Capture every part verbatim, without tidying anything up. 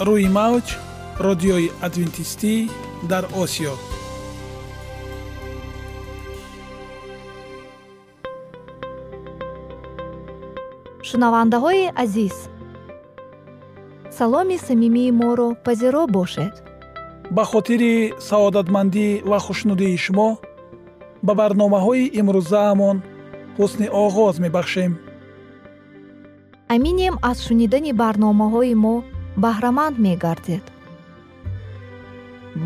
روی موج رادیوی ادوینتیستی در آسیا. шунавандаҳои азиз, саломи самимии моро пазиро бошед. ба хотири саодатмандӣ ва хушнудии шумо ба барномаҳои имрӯзаамон ҳусни оғоз мебахшем. аминем аз шунидани барномаҳои мо баҳраманд мегардед.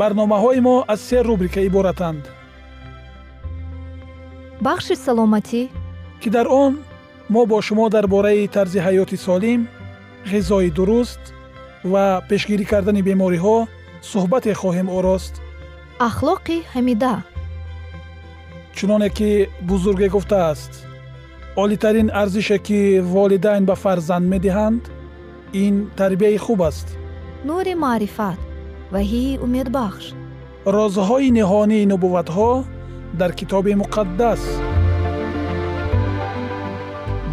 барномаҳои мо аз се рубрика иборатанд. бахши саломатӣ ки дар он ما با شما درباره طرز حیات سالم، غذای درست و پیشگیری کردن بیماری‌ها صحبت خواهیم آورد. اخلاق حمیده. چنانه که بزرگ گفته است، عالی‌ترین ارزشی که والدین به فرزند می‌دهند، این تربیت خوب است. نور معرفت و هی امید بخش. رازهای نهانی نبوت‌ها در کتاب مقدس.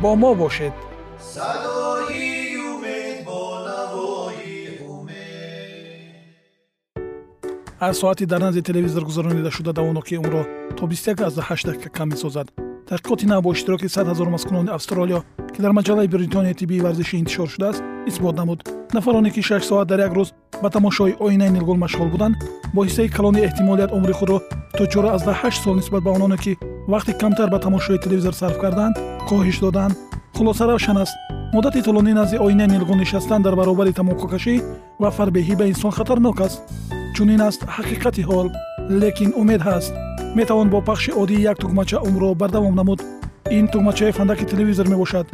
با ما باشید. صدای امید با نوای امید. هر ساعتی در نزد تلویزیون گذرانیده شده دوانو که عمر تا بیست و یک از هشت دقیقه کم می‌سازد. تحقیقاتی نو با اشتراک صد هزار مسکنان استرالیا که در مجله بریتانیا طبی ورزشی انتشار شده است اثبات نمود. نفرانی که شش ساعت در یک روز به تماشای آینه نیلگل مشغول بودند با حصه کلان احتمالیت عمر خود را تا چهار از هشت سال نسبت به آنانی که وقتی کمتر به تماشای تلویزیون صرف کردند کاهش دادند. خلاصه روشن است مدت طولانی نزد آینه نیلگون نشستن در برابر تمباکوکشی و فربهی به انسان خطرناک است. چنین است حقیقت حال، لیکن امید هست. می توان با پخش عادی یک تگماچه عمر را بردوام نمود. این تگماچه فندک تلویزیون می باشد.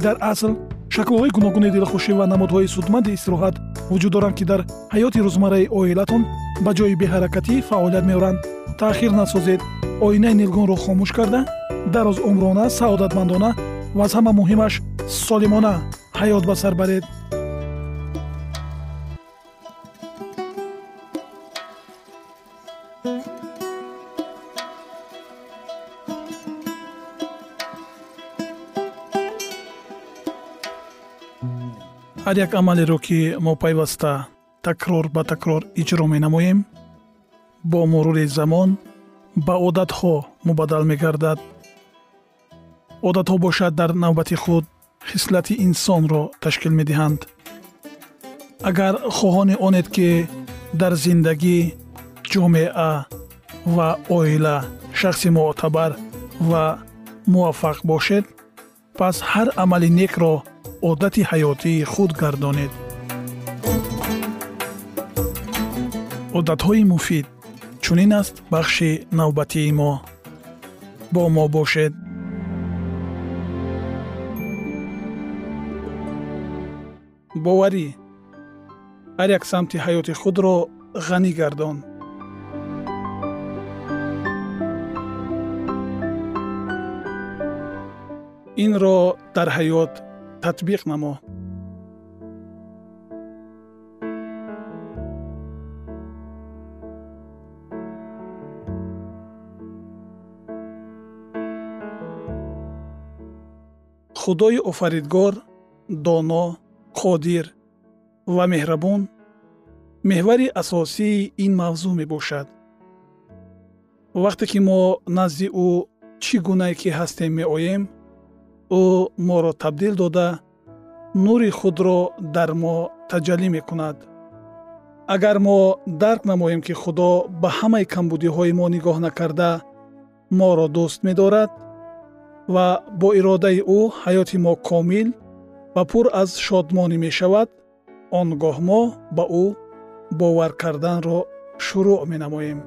در اصل شکل‌های گوناگون دلخوشی و نمادهای سودمند استراحت وجود دارند که در حیات روزمره عائلتان به جای بی‌حرکتی فعالیت می‌آورند. تأخیر نسازید. آینه نیلگون را خاموش کرده در روز عمرانه، سعادتمندانه و از همه مهمش سالمانه حیات به سر برید. هر یک عملی‌ро که ما پیوسته تکرار به تکرار اجرا می‌نماییم با مرور زمان به عادت‌ها مبدل می‌گردد. عادت‌ها باشد در نوبت خود خصلت انسان را تشکیل می‌دهند. اگر خواهان آنید که در زندگی، جامعه و عائله شخص معتبر و موفق باشید، پس هر عمل نیک را عادت حیاتی خود گردانید. عادت‌های مفید چنین است بخش نوبتی ما. با ما باشید. باوری هر یک سمت حیات خود را غنی گردان. این را در حیات تطبیق نما. خدای آفریدگار دانا، قادر و مهربان محور اساسی این موضوع می باشد. وقتی که ما نزد او چی گونه که هستیم می آییم، او ما را تبدیل داده نور خود را در ما تجلی می کند. اگر ما درک نماییم که خدا به همه کمبودی های ما نگاه نکرده ما را دوست می دارد و با اراده او حیات ما کامل و پر از شادمانی می شود، آنگاه ما به او باور کردن را شروع می نماییم.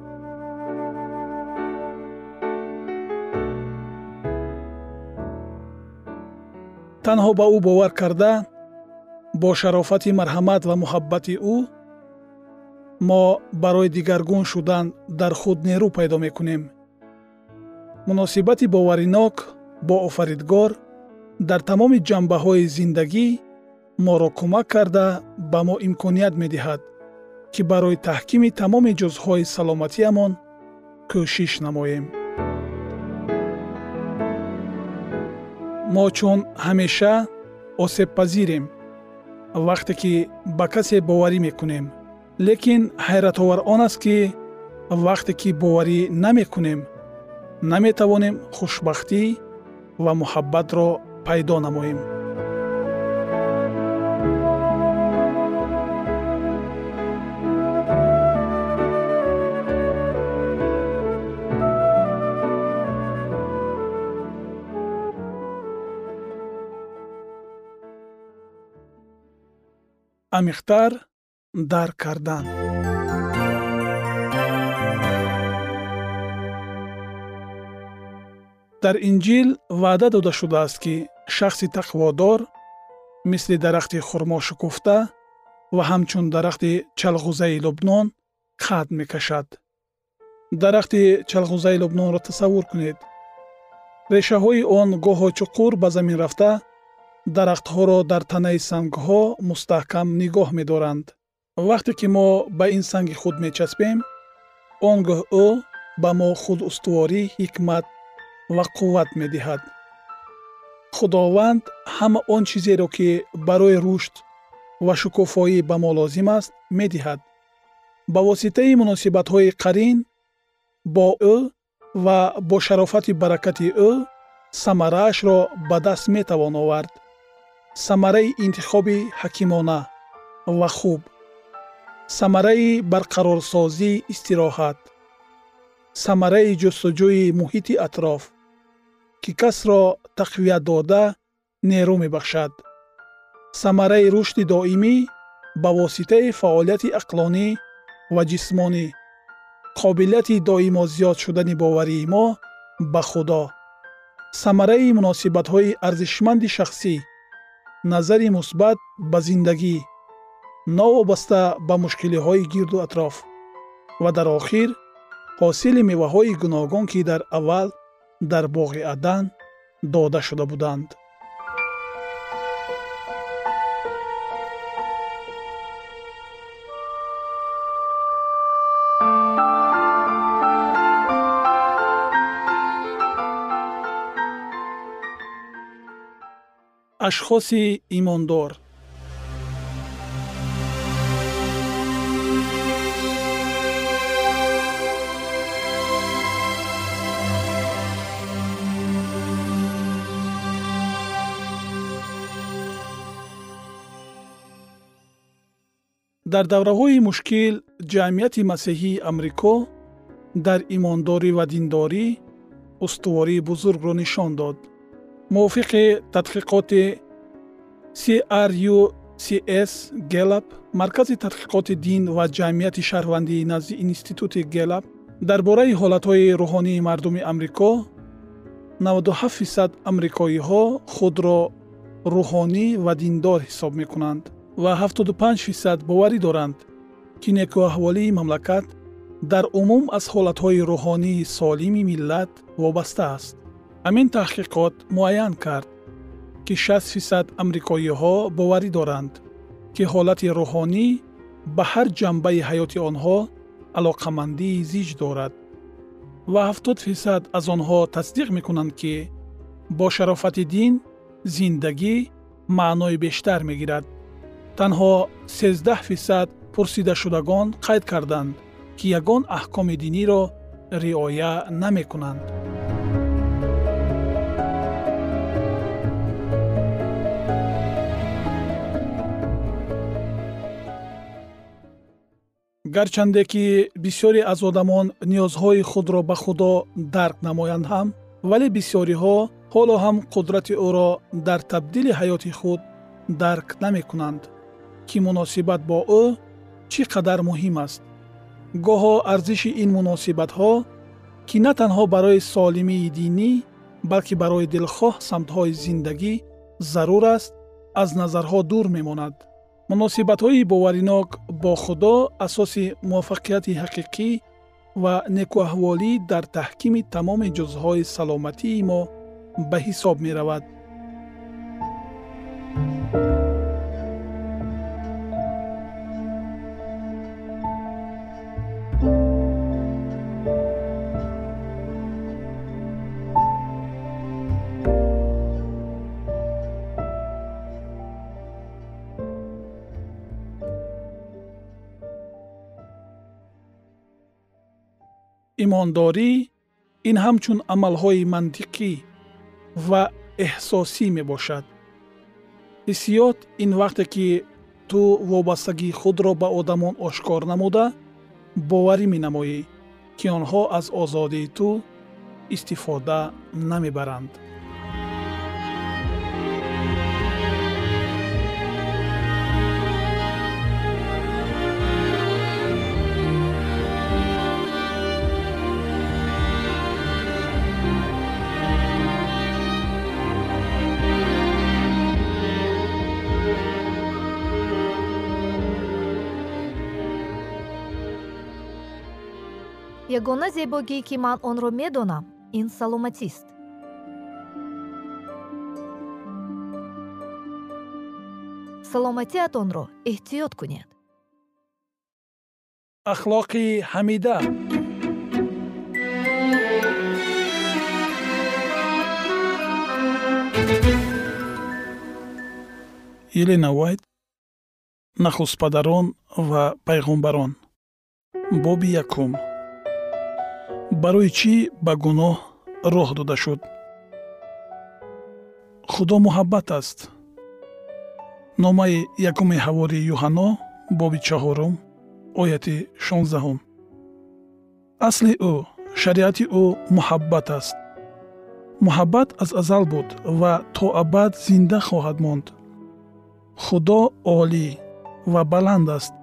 تنها به او باور کرده، با شرافت مرحمت و محبت او، ما برای دیگرگون شدن در خود نیرو پیدا می کنیم. مناسبت باورناک با آفریدگار در تمام جنبه های زندگی ما را کمک کرده به ما امکانیت می دهد که برای تحکیم تمام جزهای سلامتی امان کوشش نماییم. ما چون همیشه آسیب پذیریم وقتی که به کسی باوری میکنیم، لیکن حیرت آور آن است که وقتی که باوری نمیکنیم نمیتوانیم خوشبختی و محبت را پیدا نماییم. عمیق‌تر درک کردن. در انجیل وعده داده شده است که شخص تقوادار مثل درخت خرما شکفته و همچون درخت چلغوزه لبنان قد میکشد. درخت چلغوزه لبنان را تصور کنید. ریشه های آن گاه چقور به زمین رفته، درخت ها را در تنه سنگ ها مستحکم نگاه می دارند. وقتی که ما به این سنگ خود می چسبیم، آنگاه او به ما خود استواری، حکمت و قوت می دهد. خداوند همه آن چیزی را که برای رشد و شکوفایی به ما لازم است می دهد. با واسطه مناسبت های قرین با او و با شرافت برکت او، ثمره اش را به دست می توان آورد. ثمره انتخاب حکیمانه و خوب، ثمره برقرارسازی استراحت، ثمره جستجوی محیط اطراف که کس را تقویت داده نیرو می بخشد، ثمره رشد دائمی به واسطه فعالیت عقلانی و جسمانی، قابلیت دائم زیاد شدن باوری ما به خدا، ثمره مناسبت های ارزشمند شخصی، نظری مثبت به زندگی، ناوابسته به مشکلی های گرد و اطراف، و در آخر حاصل میوه های گوناگون که در اول در باغ عدن داده شده بودند. اشخاص ایماندار. در دوره‌های مشکل جامعه مسیحی امریکا در ایمانداری و دینداری استواری بزرگ را نشان داد. موافق تحقیقات سی آر یو سی اس گلاب، مرکز تحقیقات دین و جامعه شهروندی نزد اینستیتوت گلاب، درباره حالت‌های روحانی مردم امریکا، نود و هفت درصد امریکایی‌ها خود را روحانی و دیندار حساب می‌کنند و هفتاد و پنج درصد باوری دارند که نکو احوالی مملکت در عموم از حالت‌های روحانی سالم ملت وابسته است. امین تحقیقات معین کرد که شصت درصد امریکایی ها باوری دارند که حالت روحانی به هر جنبه حیات آنها علاقمندی زیج دارد و هفتاد درصد از آنها تصدیق می کنند که با شرافت دین زندگی معنای بیشتر می گیرد. تنها سیزده درصد پرسیده شدگان قید کردند که یگان احکام دینی را رعایت نمی کنند. گرچنده که بسیاری از آدمان نیازهای خود را به خدا درک نمایند هم، ولی بسیاری ها حالا هم قدرت او را در تبدیل حیات خود درک نمی کنند که مناسبت با او چقدر مهم است. گاه ارزش این مناسبت ها که نه تنها برای سالمی دینی بلکه برای دلخواه سمت های زندگی ضرور است از نظرها دور می ماند. مناسبت های باوریناک با خدا اساس موفقیت حقیقی و نیکو احوالی در تحکیم تمام جزهای سلامتی ما به حساب می رود. ایمانداری این همچون عملهای منطقی و احساسی میباشد. حسیات این وقتی که تو وابستگی خود را به آدمان آشکار نموده باوری مینمایی که آنها از آزادی تو استفاده نمیبرند. یگانه زیبایی که من آن را می‌دانم این سلامتی است. سلامتی‌تان را احتیاط کنید. اخلاق حمیده. یلینا وایت، نخست پدران و پیغمبران، باب یکم. برای چی به گناه راه داده شد؟ خدا محبت است. نامه یکم حواری یوحنا باب چهارم آیت شانزده. اصل او، شریعت او محبت است. محبت از ازل بود و تا ابد زنده خواهد ماند. خدا عالی و بلند است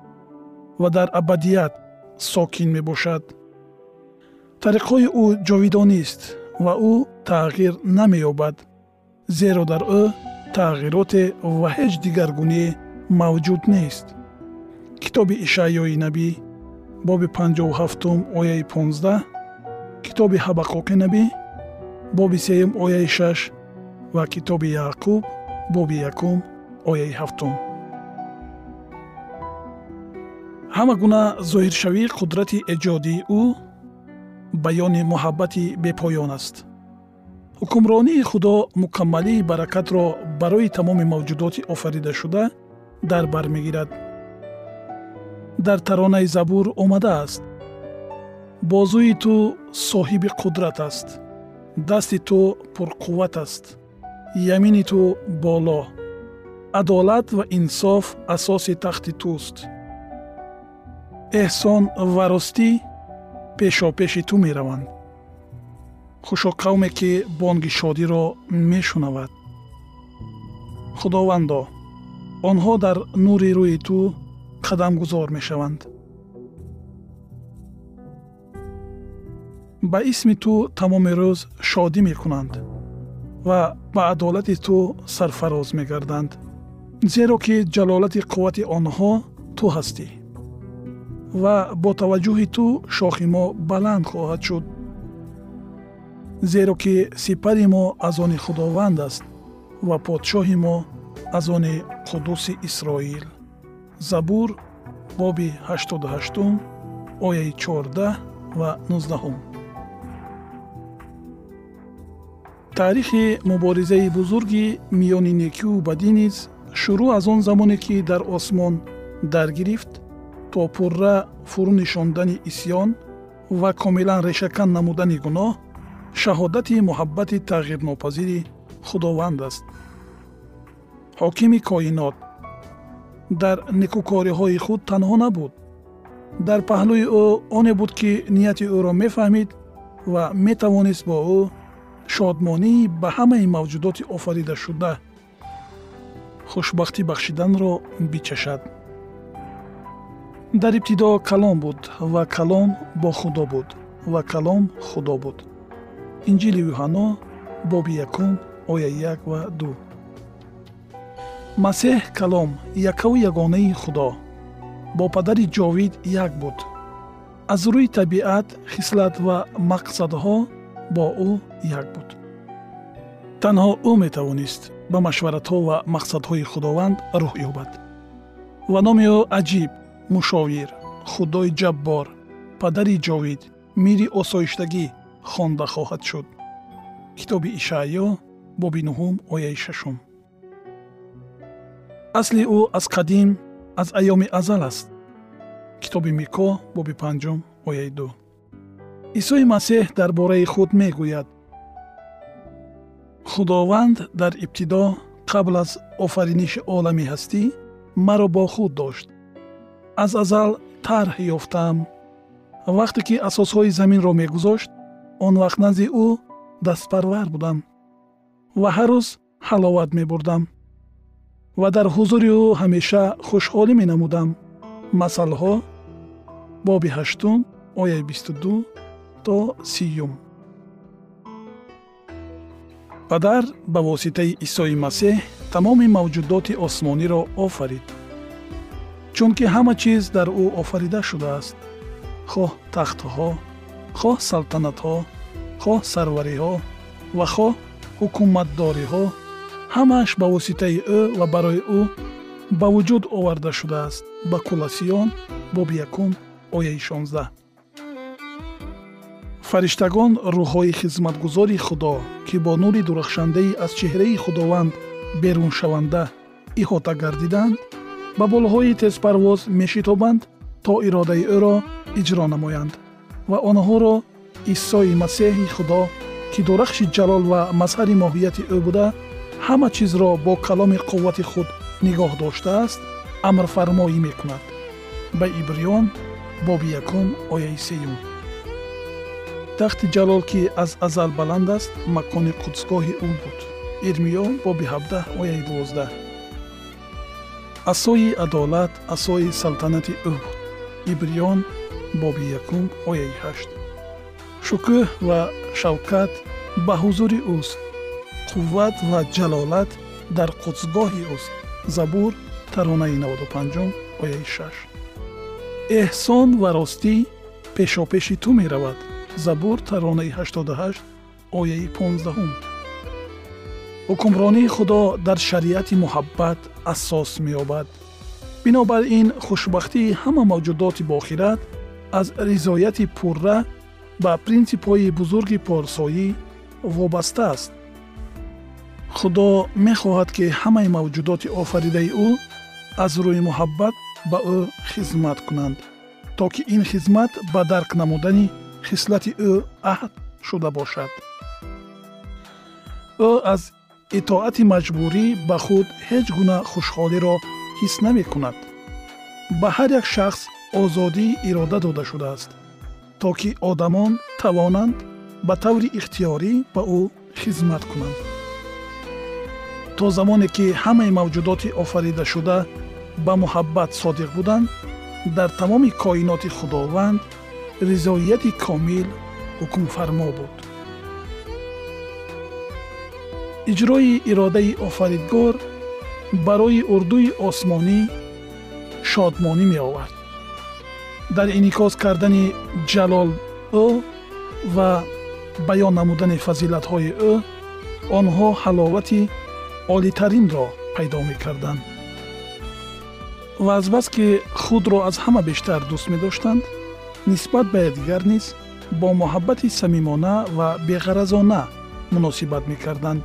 و در ابدیت ساکن می باشد. طریق‌های او جاویدانی است و او تغییر نمی‌یابد، زیرا در او تغییرات و هیچ دیگرگونی موجود نیست. کتاب اشعیای نبی باب پنجاه و هفت آیه پانزده، کتاب حبقوق نبی باب سه آیه شش و کتاب یعقوب باب یک آیه هفت. همه گونه ظاهرشوی قدرت ایجادی او بیان محبت بپایان است. حکمرانی خدا مکملی برکت را برای تمام موجودات آفریده شده در بر میگیرد. در ترانه زبور آمده است: بازوی تو صاحب قدرت است، دست تو پرقوت است، یمین تو بالا، عدالت و انصاف اساس تخت توست، احسان و راستی پیشا پیش تو می روند. خوشا قومی که بانگ شادی را می شنود. خداوندا، آنها در نور روی تو قدم گذار می شوند. به اسم تو تمام روز شادی می کنند و به عدالت تو سرفراز می گردند، زیرا که جلالت قوت آنها تو هستی و با توجه تو شاخ ما بلند خواهد شد، زیرا که سپر ما از آن خداوند است و پادشاه ما از آن قدوس اسرائیل. زبور باب هشتاد و هشت آیه چهارده و نوزده. تاریخ مبارزه بزرگی میان نیکی و بدی نیز شروع از آن زمانی که در آسمان در گرفت تا پره فرونشاندن عصیان و کاملا ریشه‌کن نمودن گناه شهادت محبت تغییرناپذیر خداوند است. حاکم کائنات در نیکوکاری‌های خود تنها نبود. در پهلوی او آن بود که نیت او را می‌فهمید و می‌توانست با او شادمانی به همه موجودات آفریده شده خوشبختی بخشیدن را بچشد. در ابتدا کلام بود و کلام با خدا بود و کلام خدا بود. انجیل یوحنا باب یکم آیه یک و دو. مسیح کلام یک و یگانه خدا با پدر جاوید یک بود. از روی طبیعت، خصلت و مقصدها با او یک بود. تنها او میتوانست به مشورتها و مقصدهای خداوند روح یابد و نام او عجیب، مشاور، خدای جبار، پدر جاوید، میر آسایشتگی خوانده خواهد شد. کتاب اشعیا باب نه آیه شش. اصل او از قدیم، از ایام ازل است. کتاب میکا باب پنج آیه دو. عیسی مسیح дар бораи худ мегӯяд: худованд дар ибтидо қабл аз офариниши олами ҳастӣ маро бо худ дошт. аз азал тарҳ ёфтам. вақте ки асосҳои заминро мегузошт, он вақт назди ӯ дастпарвар будам ва ҳар рӯз ҳаловат мебурдам ва дар ҳузури ӯ ҳамеша хушҳолӣ менамудам. масъалаҳо боби ҳаштум ояи бисту ду то сиюм. падар ба воситаи Исои Масеҳ тамоми мавҷудоти осмониро офарид, чунки ҳама чиз дар ӯ офарида шудааст: хоҳ тахтҳо, хоҳ салтанатҳо, хоҳ сарвариҳо ва хоҳ ҳукуматдориҳо, ҳамааш ба воситаи ӯ ва барои ӯ ба вуҷуд оварда шудааст. ба Колоссиён боби якум ояи шонздаҳ. фариштагон рӯҳҳои хизматгузори Худо, ки бо нури дурахшандаи аз чеҳраи Худованд беруншаванда иҳота гардиданд, ба болҳои тезпарвоз мешитобанд то иродаи ӯро иҷро намоянд ва онҳоро Исои Масеҳи Худо, ки дурахши ҷалол ва мазҳари моҳияти ӯ буда, ҳама чизро бо каломи қуввати худ нигоҳ доштааст, амрфармоӣ мекунад. ба Ибриён боби якум ояи сеюм. тахти ҷалол, ки аз азал баланд аст, макони қудсгоҳи ӯ буд. ирмиё боби ҳабдаҳ ояи дувоздаҳ. асои адолат асои салтанати ӯ буд. ибриён боби якум ояи ҳашт. шукӯҳ ва шавкат ба ҳузури ӯст. қувват ва ҷалолат дар қудсгоҳи ӯст. забур таронаи наваду панҷум ояи шаш. эҳсон ва ростӣ пешопеши ту меравад. забур таронаи ҳаштоду ҳашт ояи понздаҳум. ҳукмронии Худо дар шариати муҳаббат асос меёбад. бинобар ин хушбахтии ҳама мавҷудоти бохират аз ризояти пурра ба принсипҳои бузурги порсоӣ вобаста аст. худо мехоҳад, ки ҳамаи мавҷудоти офаридаи ӯ аз рӯи муҳаббат ба ӯ хизмат кунанд, то ки ин хизмат ба дарк намудани хислати ӯ аҳд шуда бошад. ӯ аз итоати маҷбурӣ ба худ ҳеҷ гуна хушҳолиро ҳис намекунад. ба ҳар як шахс озодии ирода дода шудааст, то ки одамон тавонанд ба таври ихтиёрӣ ба ӯ хизмат кунанд. то замоне ки ҳамаи мавҷудоти офаридашуда ба муҳаббат содиқ буданд, дар тамоми коиноти Худованд ризоияти комил ҳукмфармо буд. иҷрои иродаи офаридгор барои урдуи осмонӣ шодмонӣ меовард. дар инъикос кардани ҷалол ӯ ва баён намудани фазилатҳои ӯ, онҳо ҳаловати олитаринро пайдо мекарданд. ва азбас ки худро аз ҳама бештар дӯст медоштанд, нисбат ба якдигар низ бо муҳаббати самимона ва беғаразона муносибат мекарданд.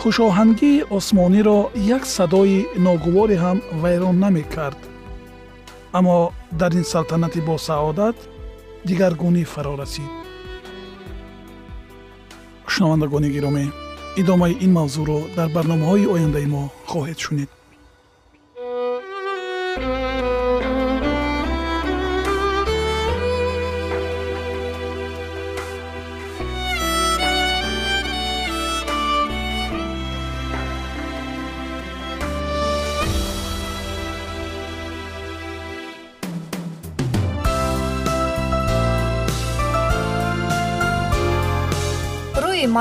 хушоҳангии осмониро як садои ногуворе ҳам вайрон намекард. аммо дар ин салтанати босаодат дигаргунӣ фаро расид. шунавандагони гиромӣ, идомаи ин мавзӯъро дар барномаҳои ояндаи мо хоҳед шунид.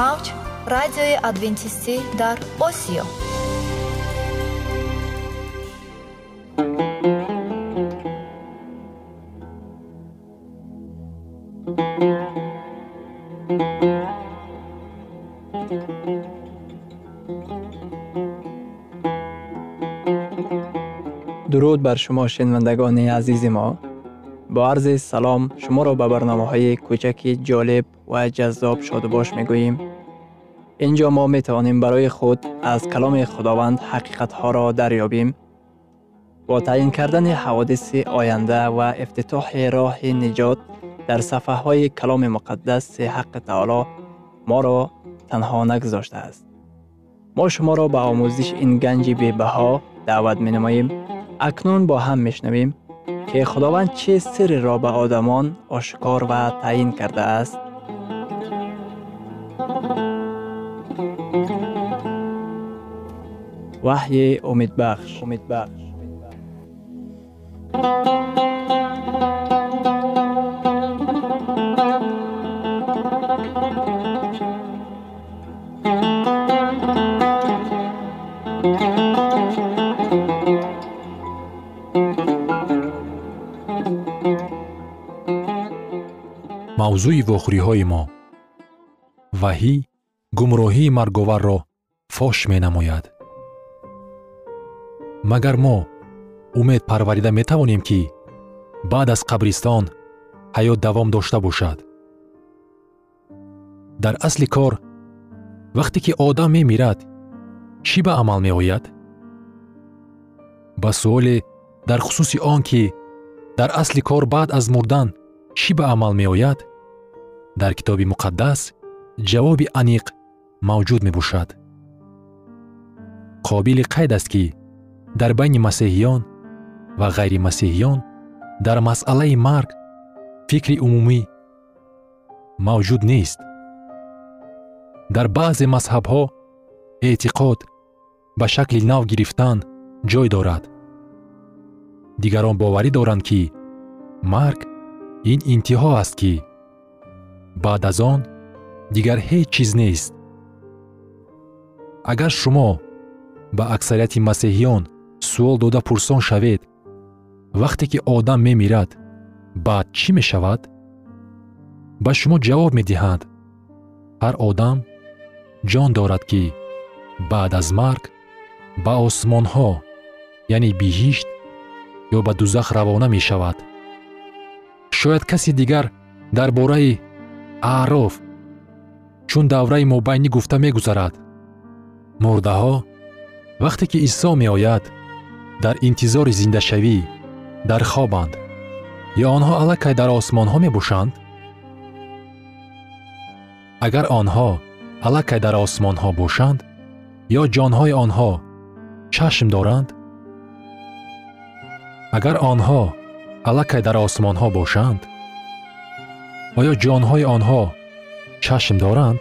Мауч радиои адвентисти дар Осио. درود بر شما شنوندگان عزیز ما. با عرض سلام شما را به برنامه‌های کوچکی جالب و جذاب شادباش می‌گوییم. اینجا ما می‌توانیم برای خود از کلام خداوند حقیقت‌ها را دریابیم. با تعیین کردن حوادث آینده و افتتاح راه نجات در صفحه های کلام مقدس حق تعالی ما را تنها نگذاشته است. ما شما را به آموزش این گنج بی‌بها دعوت می‌نماییم. اکنون با هم می‌شنویم که خداوند چه سری را به آدمان آشکار و تعیین کرده است. وحی امیدبخش. امیدبخش. موضوع وخری های ما وحی گمراهی مرگاور را فاش می نماید. مگر ما امید پروریده می توانیم که بعد از قبرستان حیات دوام داشته باشد؟ در اصل کار وقتی که آدم می میرد چی به عمل می آید؟ با سؤال در خصوص آن که در اصل کار بعد از مردن چی به عمل می آید؟ در کتاب مقدس جواب انیق موجود می باشد. قابل قید است که در بین مسیحیان و غیر مسیحیان در مسئله مرگ فکر عمومی موجود نیست. در بعض مذهب ها اعتقاد به شکل نو گرفتن جای دارد. دیگران باوری دارند که مرگ این انتها است که بعد از آن دیگر هیچ چیز نیست. اگر شما به اکثریت مسیحیان سوال داده پرسان شوید وقتی که آدم می میرد بعد چی می شود؟ به شما جواب می دهند هر آدم جان دارد که بعد از مرگ به آسمان ها یعنی بهشت یا به دوزخ روانه می شود. شاید کسی دیگر در باره اعراف چون دوره مابینی گفته می گذرد. مرده ها وقتی که عیسی می آید در انتظار زنده شوی در خوابند یا آنها الکی در آسمان ها می باشند؟ اگر آنها الکی در آسمان ها باشند یا جانهای آنها چشم دارند؟ اگر آنها الکی در آسمان ها باشند آیا جانهای آنها چشم دارند؟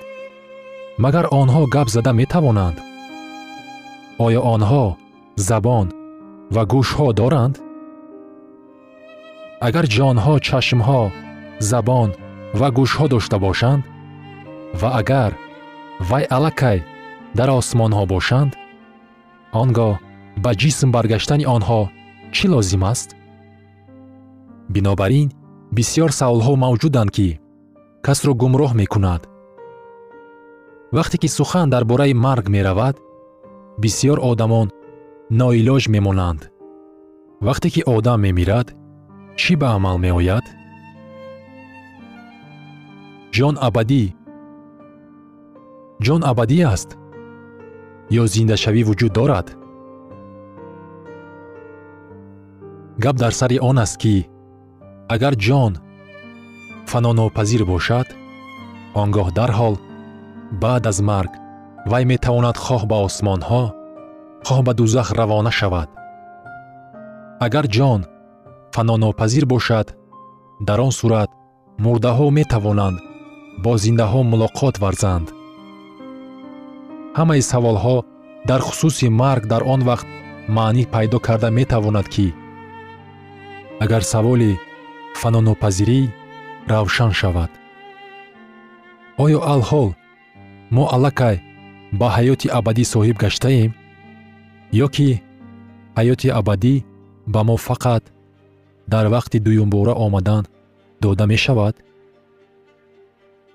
مگر آنها گپ زده می توانند؟ آیا آنها زبان و گوشها دارند؟ اگر جانها چشمها زبان و گوشها داشته باشند و اگر وی الکی در آسمانها باشند آنگاه به جسم برگشتن آنها چی لازم است؟ بنابراین بسیار سوالها موجودند که کس را گمراه می کند. وقتی که سخن درباره مرگ می رود بسیار آدمان ناعلاج می مانند. وقتی که آدم می میرد چی به عمل می آید؟ جان ابدی جان ابدی است یا زنده شوی وجود دارد؟ گپ در سر آن است که اگر جان فنا ناپذیر باشد آنگاه در حال بعد از مرگ وی می تواند خواه به آسمان ها خواه به دوزخ روانه شود. اگر جان فنا ناپذیر باشد در آن صورت مرده ها می توانند با زنده ها ملاقات ورزند. همه سوال ها در خصوص مرگ در آن وقت معنی پیدا کرده می تواند که اگر سوال فنا ناپذیری روشن شود. آیا الحال ما الکی با حیات ابدی صاحب گشته ایم یا که حیات ابدی با ما فقط در وقت دویم باره آمدن داده می شود؟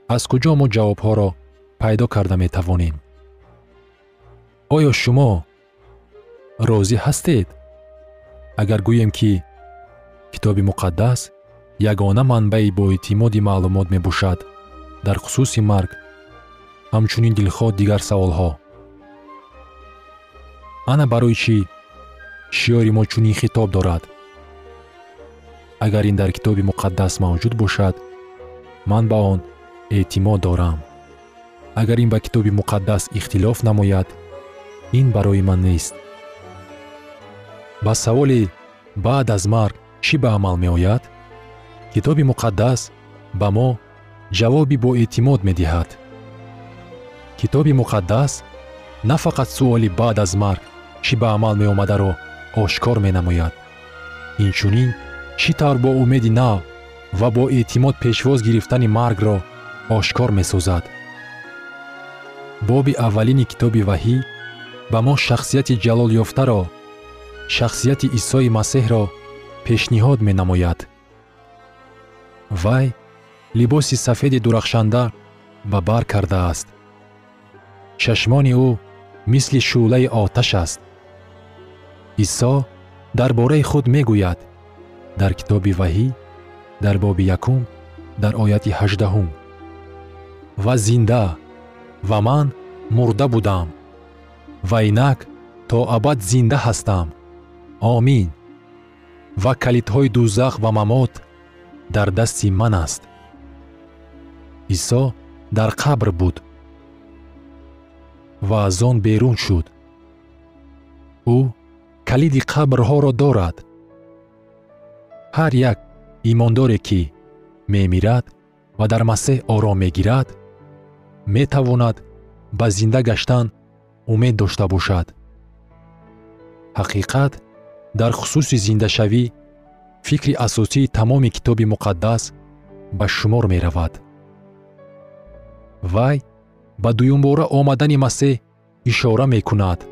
از کجا ما جواب ها را پیدا کرده می توانیم؟ آیا شما راضی هستید اگر گوییم که کتاب مقدس یگانه منبع با اعتماد معلومات می باشد در خصوص مرگ همچنین دلخواه دیگر سوال ها؟ انا برای چی شیاری ما چنین خطاب دارد؟ اگر این در کتاب مقدس موجود باشد من به آن اعتماد دارم. اگر این با کتاب مقدس اختلاف نماید، این برای من نیست. با سوال بعد از مرگ چی به عمل می آید؟ کتاب مقدس به ما جوابی با اعتماد می دهد. کتاب مقدس نه فقط سوال بعد از مرگ چی به عمل می آمده را آشکار می نماید، این چونین چی طور با امیدی نو و با اعتماد پیشواز گرفتن مرگ را آشکار می سازد. باب اولین کتاب وحی به ما شخصیت جلال یافته را، شخصیت عیسی مسیح را پیشنهاد می نماید. وی لباس سفید درخشنده به بر کرده است. چشمان او مثل شعله آتش است. عیسی درباره خود می گوید در کتاب وحی در باب یکم در آیت هجدهم: و زنده و من مرده بودم و اینک تا ابد زنده هستم. آمین. و کلیدهای دوزخ و ممات در دست من است. عیسی در قبر بود و از آن بیرون شد. او کلید قبرها را دارد. هر یک ایمانداری که میمیرد و در مسیح آرام میگیرد، میتواند به زنده گشتن امید داشته باشد. حقیقت در خصوص زنده شوی فکر اساسی تمام کتاب مقدس به شمار می رود. وی به دوم باره آمدن مسیح اشاره می کند.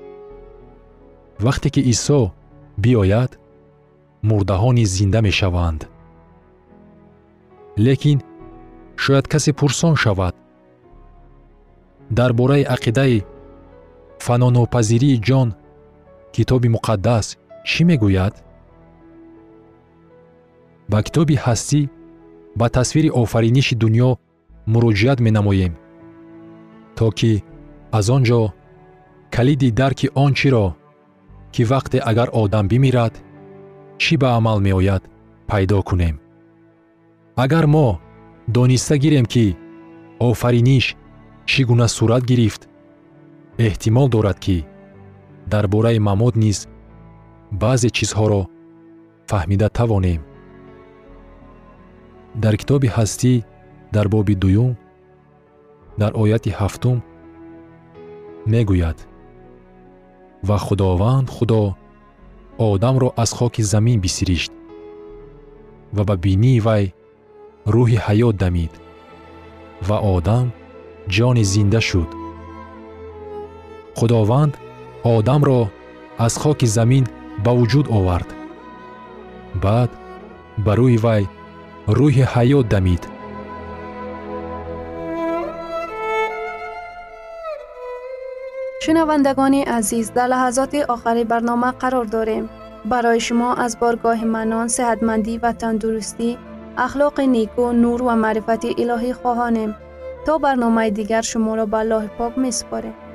وقتی که عیسی بیاید، مردگان زنده می شوند. لیکن شاید کسی پرسان شود در باره عقیده فناناپذیری جان کتاب مقدس چی میگوید؟ با کتاب هستی با تصویر آفرینش دنیا مراجعت می نماییم تا که از آنجا کلید درک آنچه را که وقت اگر آدم بمیرد چی به عمل می آید پیدا کنیم. اگر ما دانسته گیریم که آفرینش چگونه صورت گرفت، احتمال دارد که درباره ممات نیز بعضی چیزها را فهمیده توانیم. در کتاب هستی در باب دوم در آیت هفتم میگوید: و خداوند خدا آدم را از خاک زمین بسریشت و به بینی وی روح حیات دمید و آدم جان زنده شد. خداوند آدم را از خاک زمین به وجود آورد، بعد بر روی وی روح حیات دمید. شنوندگان عزیز، در لحظات آخر برنامه قرار داریم. برای شما از بارگاه منان، صحتمندی و تندرستی، اخلاق نیکو، نور و معرفت الهی خواهانیم. تا برنامه دیگر شما را به الله پاک می‌سپاریم.